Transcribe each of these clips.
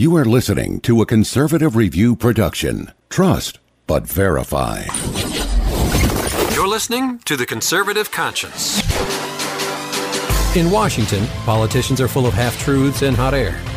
You are listening to a Conservative Review production. Trust, but verify. You're listening to the Conservative Conscience. In Washington, politicians are full of half-truths and hot air.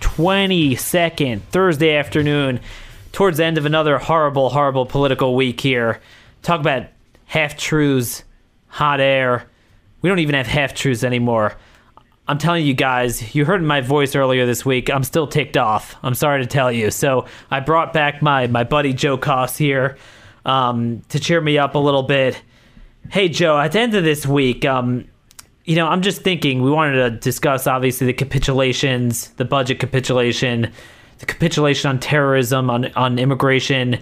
22nd, Thursday afternoon, towards the end of another horrible, horrible political week here. Talk about half-truths, hot air. We don't even have half-truths anymore. I'm telling you guys, you heard my voice earlier this week. I'm still ticked off. I'm sorry to tell you. So I brought back my buddy Joe Koss here to cheer me up a little bit. Hey, Joe, at the end of this week, I'm just thinking we wanted to discuss, obviously, the capitulations, the budget capitulation, the capitulation on terrorism, on immigration,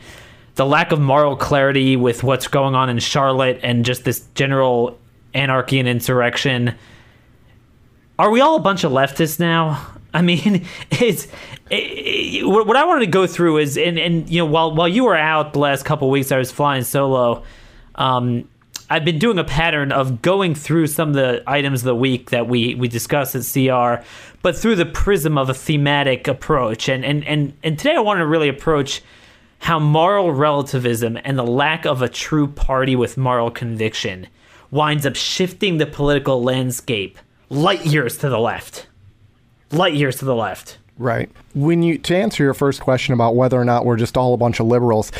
the lack of moral clarity with what's going on in Charlotte and just this general anarchy and insurrection. Are we all a bunch of leftists now? I mean, what I wanted to go through is, while you were out the last couple of weeks, I was flying solo. I've been doing a pattern of going through some of the items of the week that we discussed at CR, but through the prism of a thematic approach. And today I want to really approach how moral relativism and the lack of a true party with moral conviction winds up shifting the political landscape. Light years to the left. Right. To answer your first question about whether or not we're just all a bunch of liberals,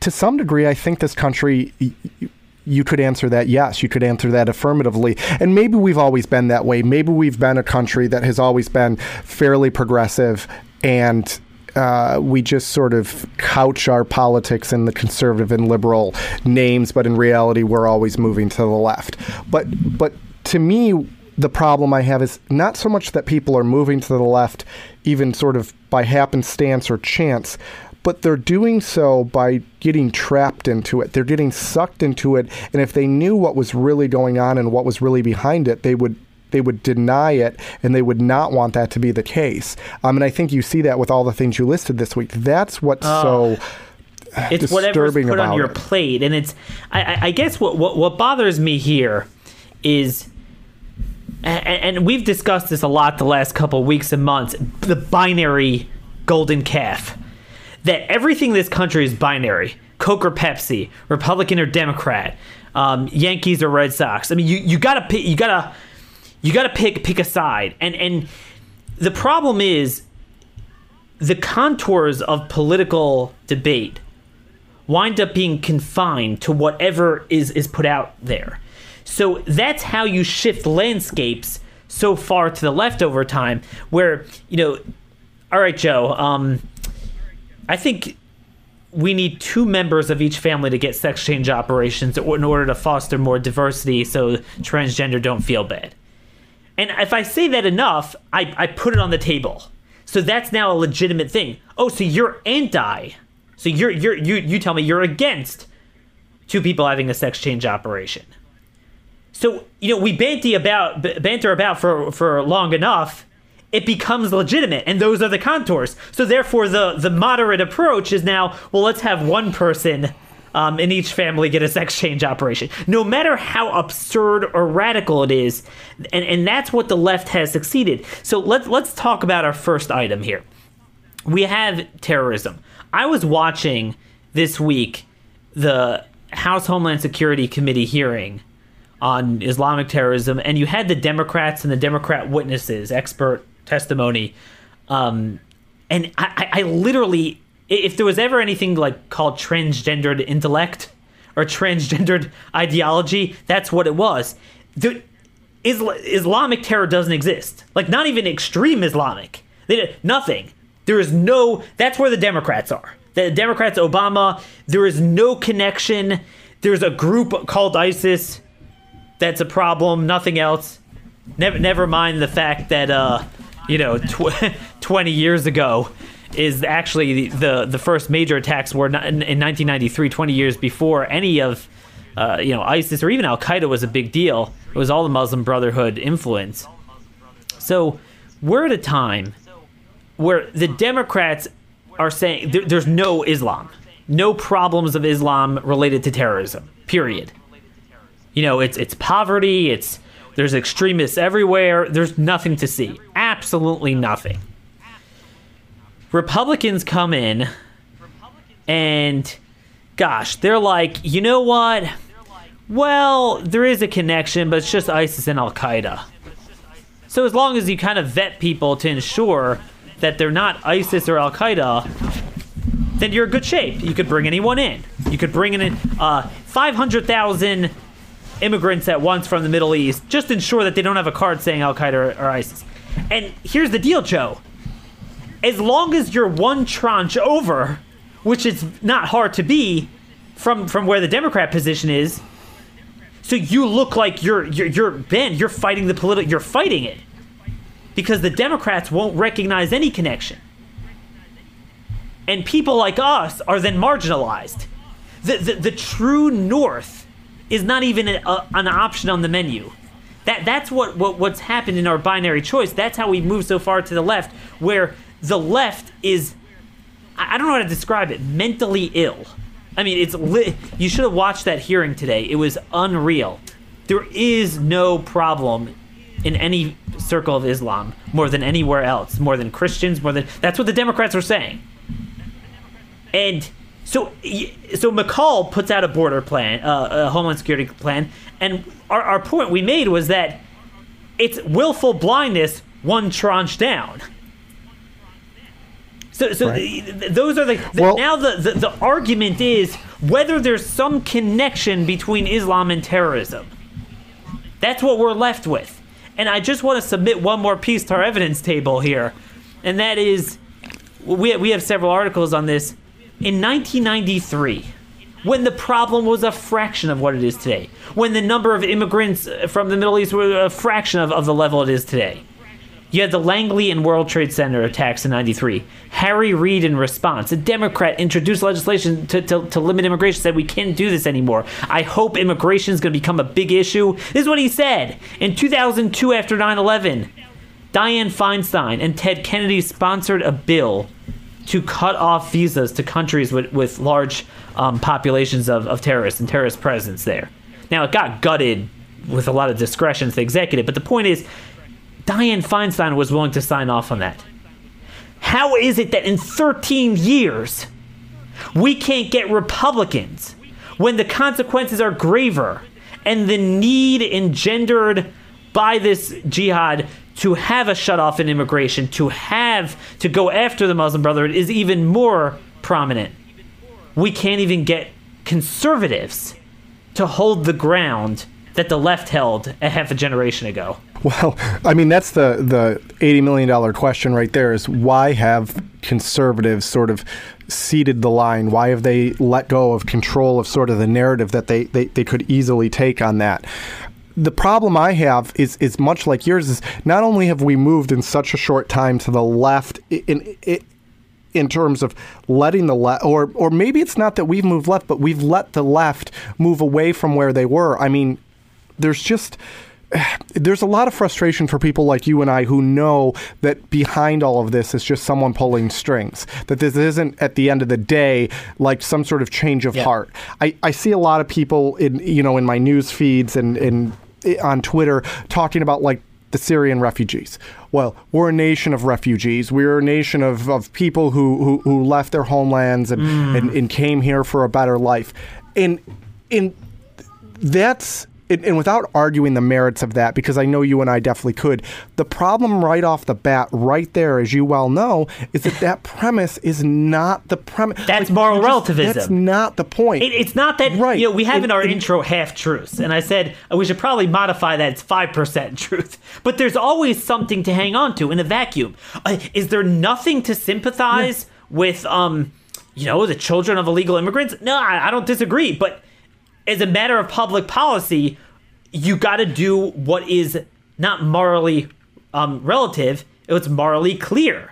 to some degree, I think this country, you could answer that yes, you could answer that affirmatively. And maybe we've always been that way. Maybe we've been a country that has always been fairly progressive, and we just sort of couch our politics in the conservative and liberal names, but in reality, we're always moving to the left. But to me, the problem I have is not so much that people are moving to the left even sort of by happenstance or chance, but they're doing so by getting trapped into it. They're getting sucked into it. And if they knew what was really going on and what was really behind it, they would deny it, and they would not want that to be the case. And I think you see that with all the things you listed this week. That's what's so disturbing about it. It's whatever's put on your plate. And it's I guess what bothers me here is... And we've discussed this a lot the last couple of weeks and months, the binary golden calf, that everything in this country is binary, Coke or Pepsi, Republican or Democrat, Yankees or Red Sox. I mean, you gotta pick a side, and the problem is the contours of political debate wind up being confined to whatever is put out there. So that's how you shift landscapes so far to the left over time, where, all right, Joe, I think we need two members of each family to get sex change operations in order to foster more diversity so transgender don't feel bad. And if I say that enough, I put it on the table. So that's now a legitimate thing. Oh, so you're anti. So you tell me you're against two people having a sex change operation. So, we banter about for long enough, it becomes legitimate, and those are the contours. So, therefore, the moderate approach is now, well, let's have one person in each family get a sex change operation. No matter how absurd or radical it is, and that's what the left has succeeded. So, let's talk about our first item here. We have terrorism. I was watching this week the House Homeland Security Committee hearing on Islamic terrorism, and you had the Democrats and the Democrat witnesses, expert testimony. And I literally, if there was ever anything called transgendered intellect or transgendered ideology, that's what it was. Islamic terror doesn't exist. Not even extreme Islamic. Nothing. There is no, that's where the Democrats are. The Democrats, Obama, there is no connection. There's a group called ISIS. That's a problem. Nothing else. Never mind the fact that 20 years ago, is actually the first major attacks were in 1993, 20 years before any of ISIS or even Al-Qaeda was a big deal. It was all the Muslim Brotherhood influence. So we're at a time where the Democrats are saying there's no Islam, no problems of Islam related to terrorism, period. You know, it's poverty, there's extremists everywhere, there's nothing to see, absolutely nothing. Republicans come in and, gosh, they're like, you know what? Well, there is a connection, but it's just ISIS and Al-Qaeda. So as long as you kind of vet people to ensure that they're not ISIS or Al-Qaeda, then you're in good shape. You could bring anyone in. You could bring in 500,000 immigrants at once from the Middle East. Just ensure that they don't have a card saying Al-Qaeda or ISIS. And here's the deal, Joe. As long as you're one tranche over, which is not hard to be from where the Democrat position is, so you look like you're fighting the political, you're fighting it, because the Democrats won't recognize any connection. And people like us are then marginalized. The true North is not even an option on the menu. That's what's happened in our binary choice. That's how we've moved so far to the left, where the left is, I don't know how to describe it, mentally ill. I mean, you should have watched that hearing today. It was unreal. There is no problem in any circle of Islam more than anywhere else, more than Christians, that's what the Democrats were saying. And so McCall puts out a border plan, a Homeland Security plan, and our point we made was that it's willful blindness one tranche down. So right. Those are the argument is whether there's some connection between Islam and terrorism. That's what we're left with. And I just want to submit one more piece to our evidence table here, and that is we have several articles on this. In 1993, when the problem was a fraction of what it is today, when the number of immigrants from the Middle East were a fraction of the level it is today, you had the Langley and World Trade Center attacks in 93. Harry Reid, in response, a Democrat, introduced legislation to limit immigration, said we can't do this anymore. I hope immigration is going to become a big issue. This is what he said. In 2002, after 9/11, Dianne Feinstein and Ted Kennedy sponsored a bill to cut off visas to countries with large populations of terrorists and terrorist presence there. Now, it got gutted with a lot of discretion to the executive, but the point is, Dianne Feinstein was willing to sign off on that. How is it that in 13 years we can't get Republicans, when the consequences are graver and the need engendered by this jihad to have a shutoff in immigration, to go after the Muslim Brotherhood is even more prominent? We can't even get conservatives to hold the ground that the left held a half a generation ago. Well, I mean, that's the $80 million question right there, is why have conservatives sort of ceded the line? Why have they let go of control of sort of the narrative that they could easily take on that? The problem I have is much like yours, is not only have we moved in such a short time to the left in terms of letting the left, or maybe it's not that we've moved left, but we've let the left move away from where they were. I mean, there's a lot of frustration for people like you and I who know that behind all of this is just someone pulling strings, that this isn't at the end of the day like some sort of change of heart. I see a lot of people in my news feeds and on Twitter talking about like the Syrian refugees. Well, we're a nation of refugees. We're a nation of people who left their homelands and came here for a better life. And that's... And without arguing the merits of that, because I know you and I definitely could, the problem right off the bat, right there, as you well know, is that premise is not the premise. That's like, moral relativism. That's not the point. It's not that, right. We have in our intro half-truths, and I said we should probably modify that. It's 5% truth. But there's always something to hang on to in a vacuum. Is there nothing to sympathize with, the children of illegal immigrants? No, I don't disagree, but... As a matter of public policy, you got to do what is not morally relative, it's morally clear.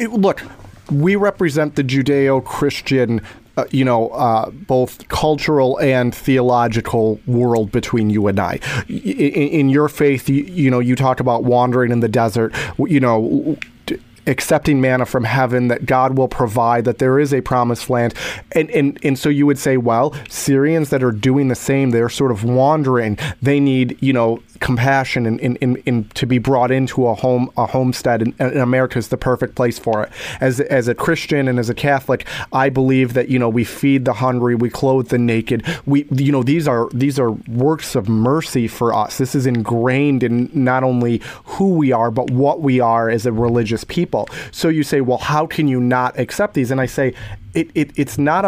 Look, we represent the Judeo-Christian, both cultural and theological world between you and I. In your faith, you talk about wandering in the desert, accepting manna from heaven, that God will provide, that there is a promised land. And so you would say, well, Syrians that are doing the same, they're sort of wandering. They need, compassion and to be brought into a homestead, and America is the perfect place for it. As a Christian and as a Catholic, I believe that, we feed the hungry, we clothe the naked. We, these are works of mercy for us. This is ingrained in not only who we are, but what we are as a religious people. So you say, well, how can you not accept these? And I say, it's not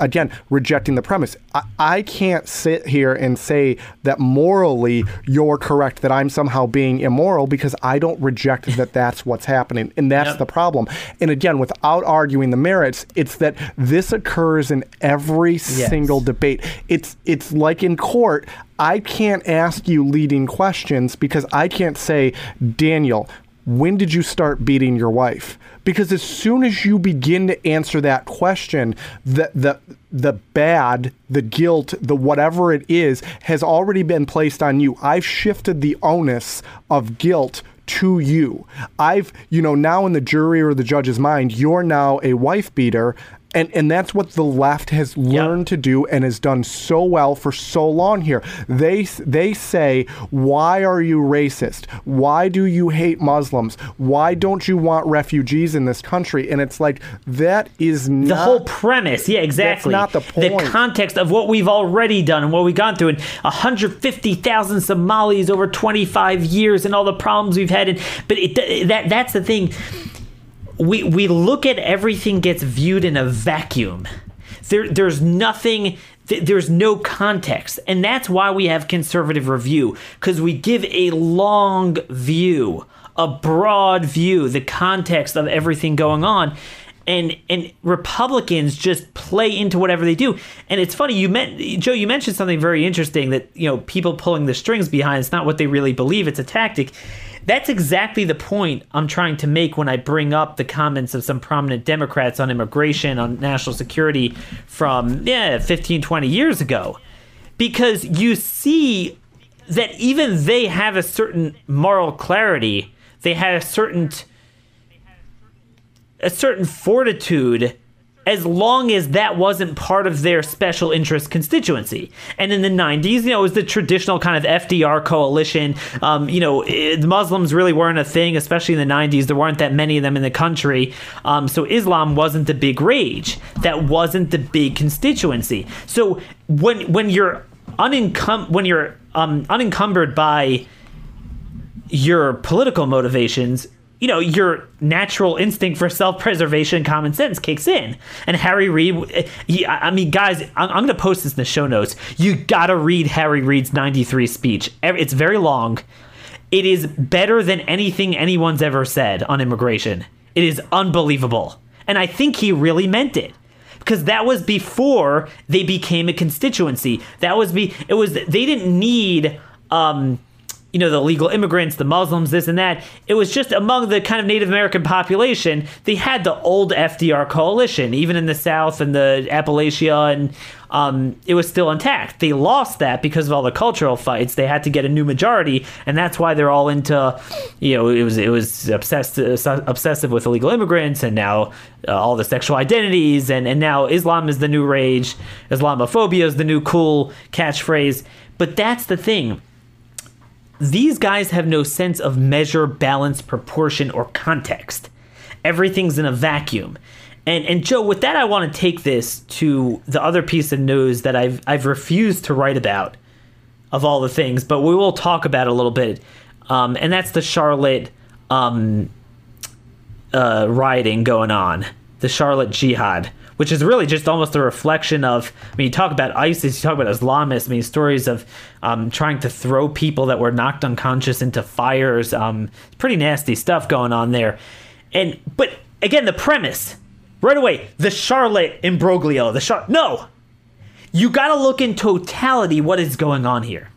again, rejecting the premise. I can't sit here and say that morally you're correct, that I'm somehow being immoral, because I don't reject that that's what's happening. And that's the problem. And again, without arguing the merits, it's that this occurs in every single debate. It's like in court, I can't ask you leading questions because I can't say, Daniel, when did you start beating your wife? Because as soon as you begin to answer that question, the bad, the guilt, the whatever it is, has already been placed on you. I've shifted the onus of guilt to you. I've, now in the jury or the judge's mind, you're now a wife beater. And that's what the left has learned to do and has done so well for so long here. They say, why are you racist? Why do you hate Muslims? Why don't you want refugees in this country? And it's like, that is not... The whole premise. Yeah, exactly. That's not the point. The context of what we've already done and what we've gone through, and 150,000 Somalis over 25 years and all the problems we've had. But that's the thing. We look at everything gets viewed in a vacuum. There's nothing. There's no context, and that's why we have Conservative Review, because we give a long view, a broad view, the context of everything going on, and Republicans just play into whatever they do. And it's funny, Joe, you mentioned something very interesting, that people pulling the strings behind, it's not what they really believe, it's a tactic. That's exactly the point I'm trying to make when I bring up the comments of some prominent Democrats on immigration, on national security from 15, 20 years ago. Because you see that even they have a certain moral clarity, they had a certain fortitude, as long as that wasn't part of their special interest constituency. And in the 90s, it was the traditional kind of FDR coalition. Muslims really weren't a thing, especially in the 90s. There weren't that many of them in the country. So Islam wasn't the big rage. That wasn't the big constituency. So when you're unencumbered by your political motivations, your natural instinct for self-preservation, common sense kicks in. And Harry Reid, guys, I'm going to post this in the show notes. You got to read Harry Reid's 93 speech. It's very long. It is better than anything anyone's ever said on immigration. It is unbelievable. And I think he really meant it, because that was before they became a constituency. They didn't need... the illegal immigrants, the Muslims, this and that. It was just among the kind of Native American population. They had the old FDR coalition, even in the South and the Appalachia, and it was still intact. They lost that because of all the cultural fights. They had to get a new majority, and that's why they're all into, it was obsessive with illegal immigrants, and now all the sexual identities, and now Islam is the new rage. Islamophobia is the new cool catchphrase. But that's the thing. These guys have no sense of measure, balance, proportion, or context. Everything's in a vacuum. And Joe, with that, I want to take this to the other piece of news that I've refused to write about, of all the things, but we will talk about it a little bit. And that's the Charlotte rioting going on, the Charlotte jihad, which is really just almost a reflection of, you talk about ISIS, you talk about Islamists, stories of trying to throw people that were knocked unconscious into fires, pretty nasty stuff going on there. But again, the premise, right away, the Charlotte imbroglio, no! You gotta look in totality what is going on here.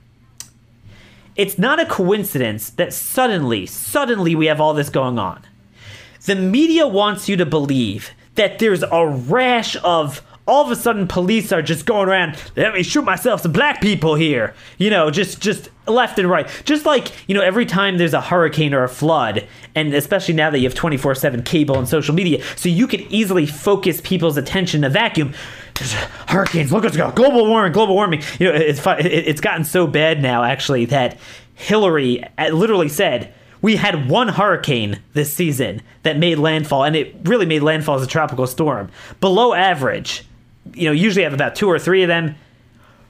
It's not a coincidence that suddenly we have all this going on. The media wants you to believe that there's a rash of, all of a sudden police are just going around, let me shoot myself some black people here. You know, just left and right. Just like, you know, every time there's a hurricane or a flood, and especially now that you have 24/7 cable and social media, so you can easily focus people's attention in a vacuum. Hurricanes, look what's going on. Global warming. You know, it's gotten so bad now, actually, that Hillary literally said, we had one hurricane this season that made landfall, and it really made landfall as a tropical storm. Below average. You know, usually have about two or three of them.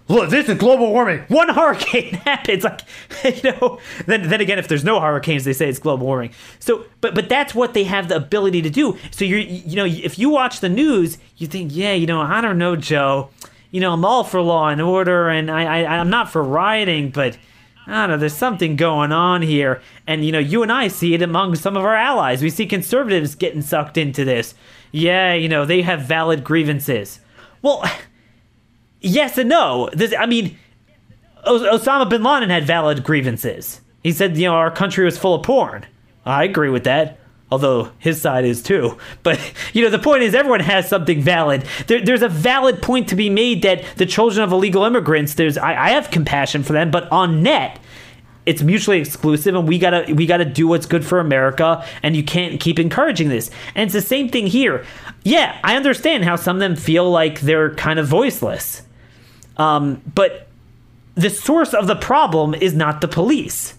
Look, this is global warming. One hurricane happens. Like, you know, then again, if there's no hurricanes, they say it's global warming. So, but that's what they have the ability to do. So you know, if you watch the news, you think, yeah, you know, I don't know, Joe. You know, I'm all for law and order, and I'm not for rioting, but I don't know, there's something going on here. And, you know, you and I see it among some of our allies. We see conservatives getting sucked into this. Yeah, you know, they have valid grievances. Well, yes and no. Osama bin Laden had valid grievances. He said, you know, our country was full of porn. I agree with that, although his side is too. But, you know, the point is everyone has something valid. There's a valid point to be made that the children of illegal immigrants, I have compassion for them, but on net, it's mutually exclusive, and we gotta do what's good for America, and you can't keep encouraging this. And it's the same thing here. Yeah, I understand how some of them feel like they're kind of voiceless. But the source of the problem is not the police.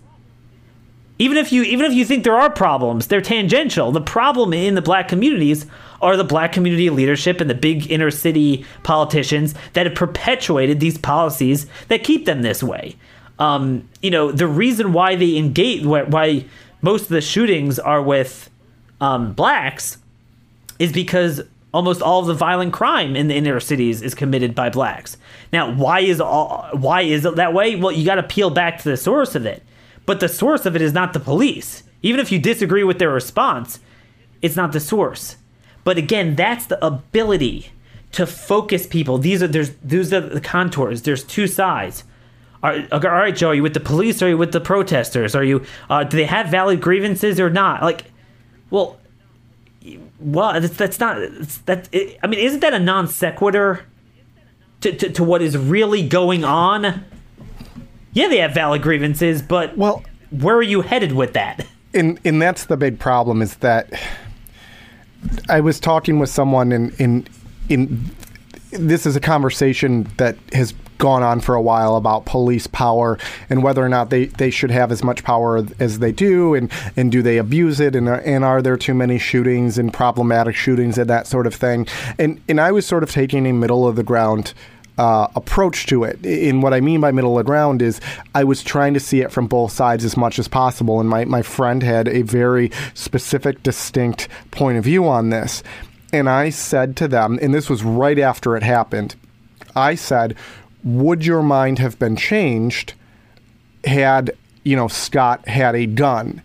Even if you think there are problems, they're tangential. The problem in the black communities are the black community leadership and the big inner city politicians that have perpetuated these policies that keep them this way. You know, the reason why they engage, why most of the shootings are with blacks, is because almost all of the violent crime in the inner cities is committed by blacks. Now, why is it that way? Well, you got to peel back to the source of it. But the source of it is not the police. Even if you disagree with their response, it's not the source. But again, that's the ability to focus people. These are the contours. There's two sides. All right, Joe, are you with the police or are you with the protesters? Are you do they have valid grievances or not? Like, well, that's not – I mean, isn't that a non sequitur to what is really going on? Yeah, they have valid grievances, but well, where are you headed with that? And that's the big problem, is that I was talking with someone in this is a conversation that has gone on for a while about police power and whether or not they should have as much power as they do, and do they abuse it, and are there too many shootings and problematic shootings and that sort of thing. And I was sort of taking a middle of the ground approach to it. And what I mean by middle of the ground is I was trying to see it from both sides as much as possible. And my friend had a very specific, distinct point of view on this. And I said to them, and this was right after it happened, I said, would your mind have been changed had, you know, Scott had a gun?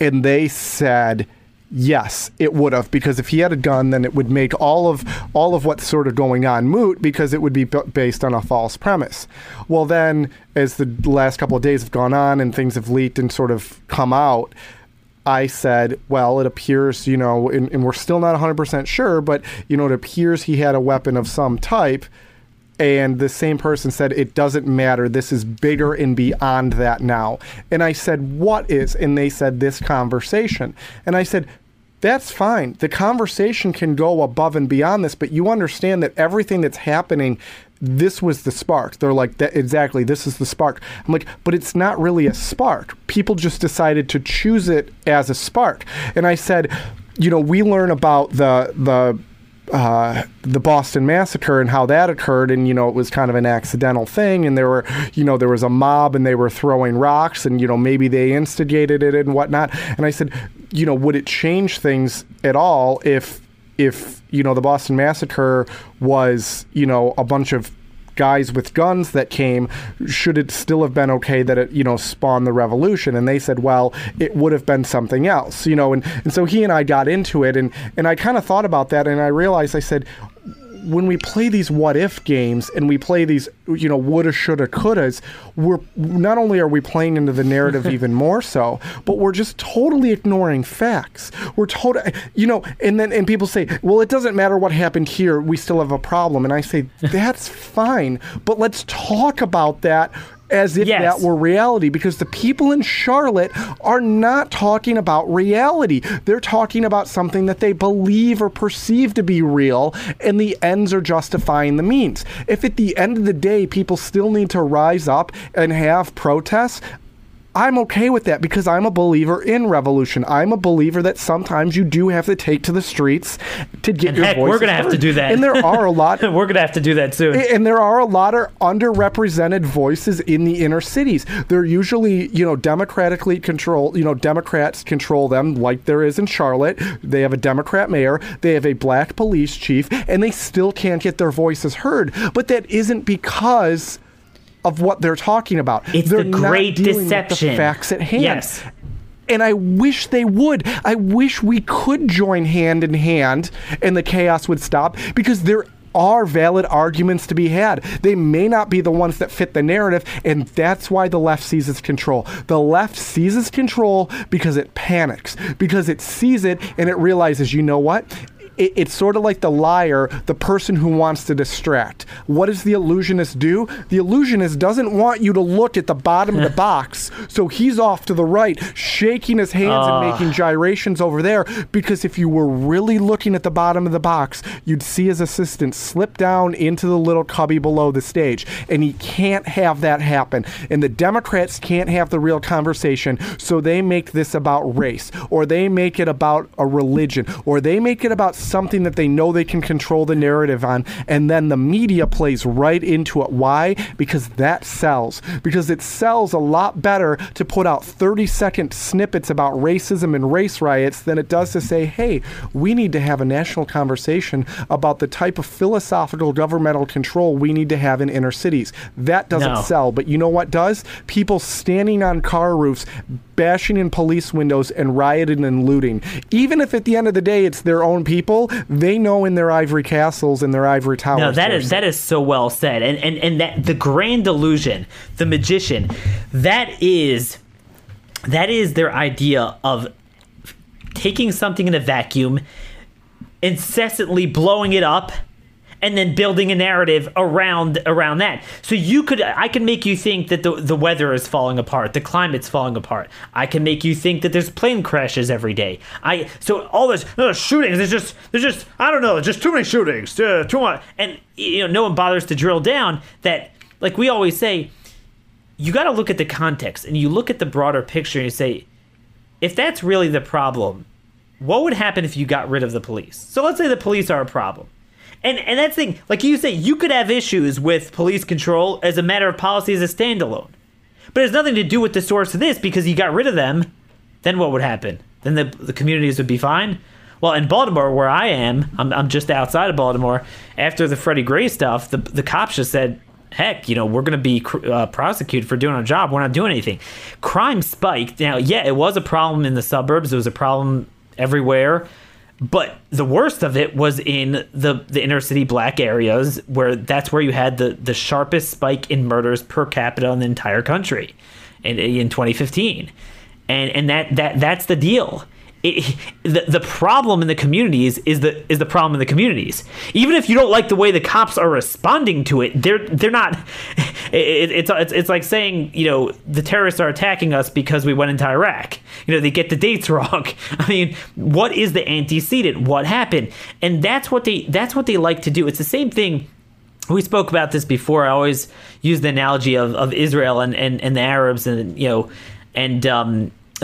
And they said, yes, it would have, because if he had a gun, then it would make all of what's sort of going on moot, because it would be based on a false premise. Well, then, as the last couple of days have gone on and things have leaked and sort of come out, I said, well, it appears, you know, and we're still not 100% sure, but, you know, it appears he had a weapon of some type. And the same person said, it doesn't matter. This is bigger and beyond that now. And I said, what is? And they said, this conversation. And I said, that's fine. The conversation can go above and beyond this, but you understand that everything that's happening, this was the spark. They're like, that, exactly, this is the spark. I'm like, but it's not really a spark. People just decided to choose it as a spark. And I said, you know, we learn about the Boston Massacre and how that occurred, and you know, it was kind of an accidental thing, and there was a mob and they were throwing rocks, and you know, maybe they instigated it and whatnot. And I said, you know, would it change things at all if you know, the Boston Massacre was, you know, a bunch of guys with guns that came? Should it still have been okay that it, you know, spawned the revolution? And they said, well, it would have been something else, you know. And so he and I got into it, and I kind of thought about that, and I realized, I said, when we play these what if games and we play these, you know, woulda, shoulda, couldas, we're not only are we playing into the narrative even more so, but we're just totally ignoring facts. We're totally, you know, and people say, well, it doesn't matter what happened here. We still have a problem. And I say, that's fine, but let's talk about that as if that were reality, because the people in Charlotte are not talking about reality. They're talking about something that they believe or perceive to be real, and the ends are justifying the means. If at the end of the day people still need to rise up and have protests, I'm okay with that, because I'm a believer in revolution. I'm a believer that sometimes you do have to take to the streets to get your voice heard. We're going to have to do that. And there are a lot. We're going to have to do that soon. And there are a lot of underrepresented voices in the inner cities. They're usually, you know, democratically controlled. You know, Democrats control them, like there is in Charlotte. They have a Democrat mayor. They have a black police chief, and they still can't get their voices heard. But that isn't because of what they're talking about. It's the great deception. With the facts at hand. Yes. And I wish they would. I wish we could join hand in hand and the chaos would stop, because there are valid arguments to be had. They may not be the ones that fit the narrative, and that's why the left seizes control. The left seizes control because it panics, because it sees it and it realizes, you know what? It's sort of like the liar, the person who wants to distract. What does the illusionist do? The illusionist doesn't want you to look at the bottom of the box, so he's off to the right, shaking his hands and making gyrations over there, because if you were really looking at the bottom of the box, you'd see his assistant slip down into the little cubby below the stage, and he can't have that happen. And the Democrats can't have the real conversation, so they make this about race, or they make it about a religion, or they make it about something that they know they can control the narrative on, and then the media plays right into it. Why? Because that sells. Because it sells a lot better to put out 30-second snippets about racism and race riots than it does to say, hey, we need to have a national conversation about the type of philosophical governmental control we need to have in inner cities. That doesn't sell, but you know what does? People standing on car roofs, bashing in police windows, and rioting and looting. Even if at the end of the day it's their own people, they know in their ivory castles and their ivory towers. No, that is so well said. And that the grand illusion, the magician, that is their idea of taking something in a vacuum, incessantly blowing it up, and then building a narrative around that. So I can make you think that the weather is falling apart, the climate's falling apart. I can make you think that there's plane crashes every day. So all this shootings, there's just I don't know, just too many shootings, too much. And you know, no one bothers to drill down that, like we always say, you got to look at the context and you look at the broader picture and you say, if that's really the problem, what would happen if you got rid of the police? So let's say the police are a problem. And that's the thing, like you say, you could have issues with police control as a matter of policy as a standalone. But it has nothing to do with the source of this, because you got rid of them, then what would happen? Then the communities would be fine? Well, in Baltimore, where I am, I'm just outside of Baltimore, after the Freddie Gray stuff, the cops just said, heck, you know, we're going to be prosecuted for doing our job. We're not doing anything. Crime spiked. Now, yeah, it was a problem in the suburbs. It was a problem everywhere. But the worst of it was in the inner city black areas, where that's where you had the sharpest spike in murders per capita in the entire country in 2015. And that's the deal. The problem in the communities is the problem in the communities. Even if you don't like the way the cops are responding to it, they're not. It's like saying, you know, the terrorists are attacking us because we went into Iraq. You know, they get the dates wrong. I mean, what is the antecedent? What happened? And that's what they like to do. It's the same thing. We spoke about this before. I always use the analogy of Israel and the Arabs, and you know, and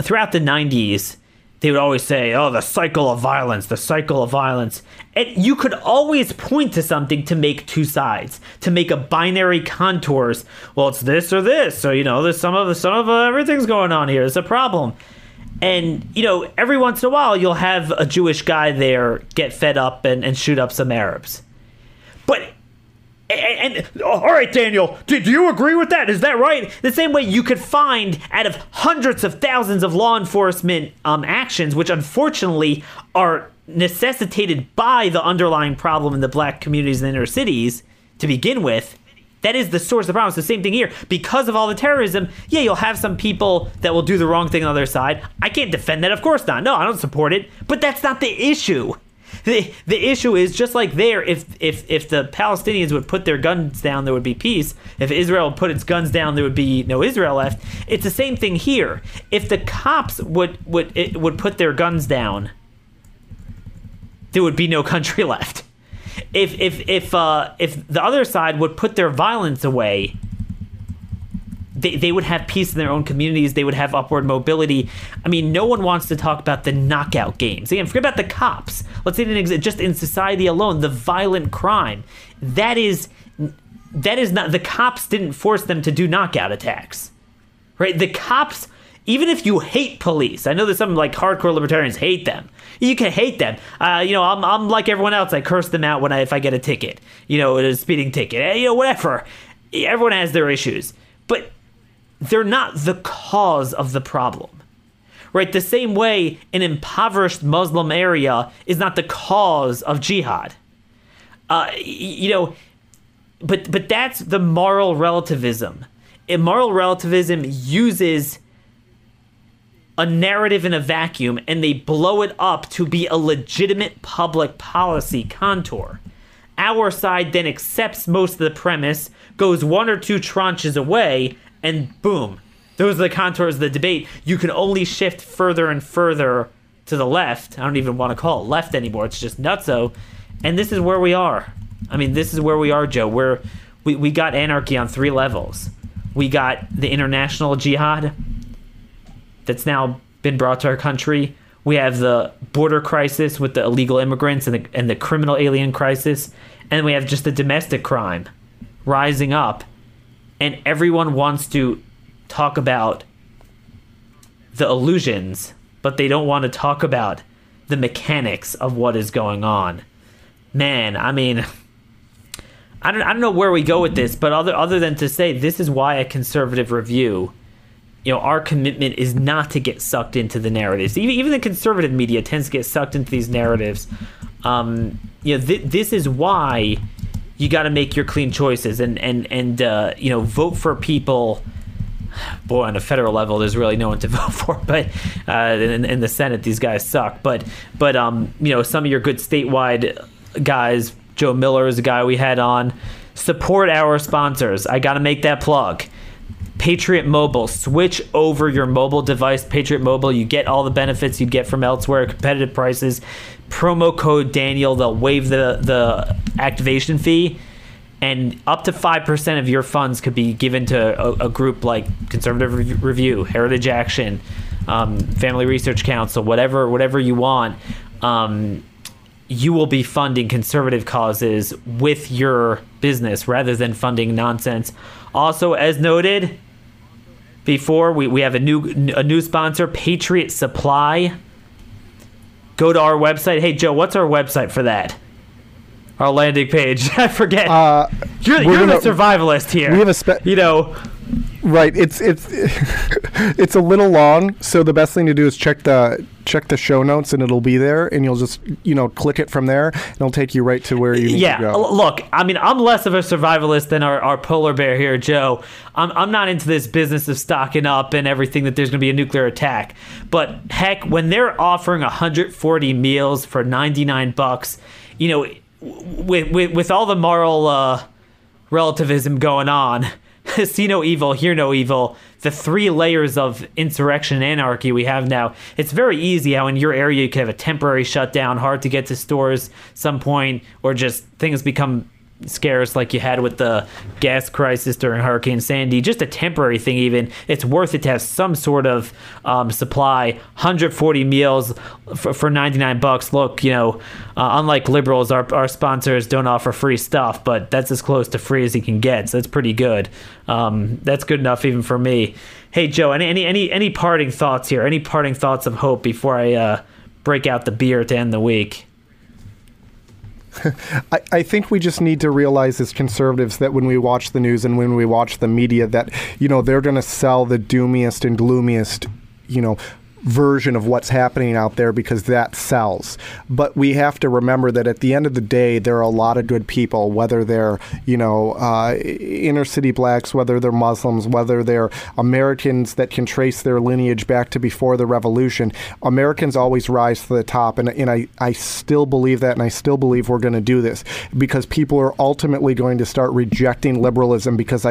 throughout the 90s. They would always say, oh, the cycle of violence, the cycle of violence. And you could always point to something to make two sides, to make a binary contours. Well, it's this or this. So, you know, there's some of everything's going on here. It's a problem. And, you know, every once in a while, you'll have a Jewish guy there get fed up and shoot up some Arabs. But And all right, Daniel, do you agree with that? Is that right? The same way you could find out of hundreds of thousands of law enforcement actions, which unfortunately are necessitated by the underlying problem in the black communities and inner cities to begin with. That is the source of the problem. It's the same thing here. Because of all the terrorism, yeah, you'll have some people that will do the wrong thing on the other side. I can't defend that. Of course not. No, I don't support it. But that's not the issue. The issue is, just like there, if the Palestinians would put their guns down, there would be peace. If Israel put its guns down, there would be no Israel left. It's the same thing here. If the cops would put their guns down, there would be no country left. If the other side would put their violence away, they would have peace in their own communities. They would have upward mobility. I mean, no one wants to talk about the knockout games. Again, forget about the cops. Let's say it didn't exist. Just in society alone, the violent crime. That is not, the cops didn't force them to do knockout attacks, right? The cops, even if you hate police, I know there's some like hardcore libertarians hate them. You can hate them. I'm like everyone else. I curse them out if I get a ticket, a speeding ticket, whatever. Everyone has their issues, but they're not the cause of the problem, right? The same way an impoverished Muslim area is not the cause of jihad, but that's the moral relativism. Immoral relativism uses a narrative in a vacuum and they blow it up to be a legitimate public policy contour. Our side then accepts most of the premise, goes one or two tranches away, and boom, those are the contours of the debate. You can only shift further and further to the left. I don't even want to call it left anymore. It's just nutso. And this is where we are. I mean, this is where we are, Joe. We got anarchy on three levels. We got the international jihad that's now been brought to our country. We have the border crisis with the illegal immigrants and the criminal alien crisis. And we have just the domestic crime rising up. And everyone wants to talk about the illusions, but they don't want to talk about the mechanics of what is going on. Man, I mean, I don't know where we go with this, but other than to say this is why a Conservative Review, our commitment is not to get sucked into the narratives. Even the conservative media tends to get sucked into these narratives. This is why you got to make your clean choices and vote for people. Boy, on a federal level, there's really no one to vote for, but in the Senate, these guys suck. But some of your good statewide guys, Joe Miller is a guy we had on. Support our sponsors. I got to make that plug. Patriot Mobile. Switch over your mobile device. Patriot Mobile. You get all the benefits you get from elsewhere. Competitive prices. Promo code Daniel. They'll waive the activation fee, and up to 5% of your funds could be given to a group like Conservative Review, Heritage Action, Family Research Council, whatever you want. You will be funding conservative causes with your business rather than funding nonsense. Also, as noted before, we have a new sponsor, Patriot Supply. Go to our website. Hey, Joe, what's our website for that? Our landing page. I forget. You're the survivalist here. We have a right. It's a little long, so the best thing to do is check the show notes, and it'll be there, and you'll just click it from there, and it'll take you right to where you need to go. Look, I mean, I'm less of a survivalist than our polar bear here, Joe. I'm not into this business of stocking up and everything that there's going to be a nuclear attack. But heck, when they're offering 140 meals for $99, with all the moral relativism going on. See no evil, hear no evil, the three layers of insurrection and anarchy we have now. It's very easy how in your area you could have a temporary shutdown, hard to get to stores some point, or just things become scarce like you had with the gas crisis during Hurricane Sandy. Just a temporary thing even. It's worth it to have some sort of supply. 140 meals for $99. Look, unlike liberals, our sponsors don't offer free stuff, but that's as close to free as you can get, so that's pretty good. That's good enough even for me. Hey, Joe, any parting thoughts here? Any parting thoughts of hope before I break out the beer to end the week? I think we just need to realize as conservatives that when we watch the news and when we watch the media that, you know, they're going to sell the doomiest and gloomiest, you know, version of what's happening out there because that sells. But we have to remember that at the end of the day, there are a lot of good people, whether they're, you know, inner city blacks, whether they're Muslims, whether they're Americans that can trace their lineage back to before the revolution. Americans always rise to the top. And I still believe that. And I still believe we're going to do this because people are ultimately going to start rejecting liberalism because,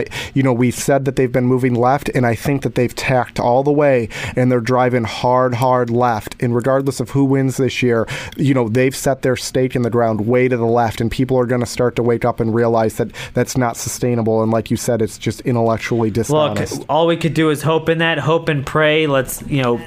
we said that they've been moving left. And I think that they've tacked all the way and they're driving hard left, and regardless of who wins this year, you know, they've set their stake in the ground way to the left, and people are going to start to wake up and realize that that's not sustainable, and like you said, it's just intellectually dishonest. Look, all we could do is hope and pray. Let's, you know,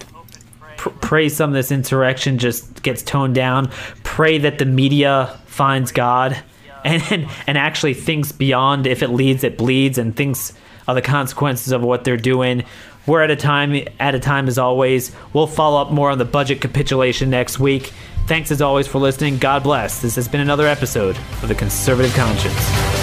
pray some of this insurrection just gets toned down, pray that the media finds God and actually thinks beyond if it leads, it bleeds, and thinks of the consequences of what they're doing. We're at a time as always. We'll follow up more on the budget capitulation next week. Thanks as always for listening. God bless. This has been another episode of The Conservative Conscience.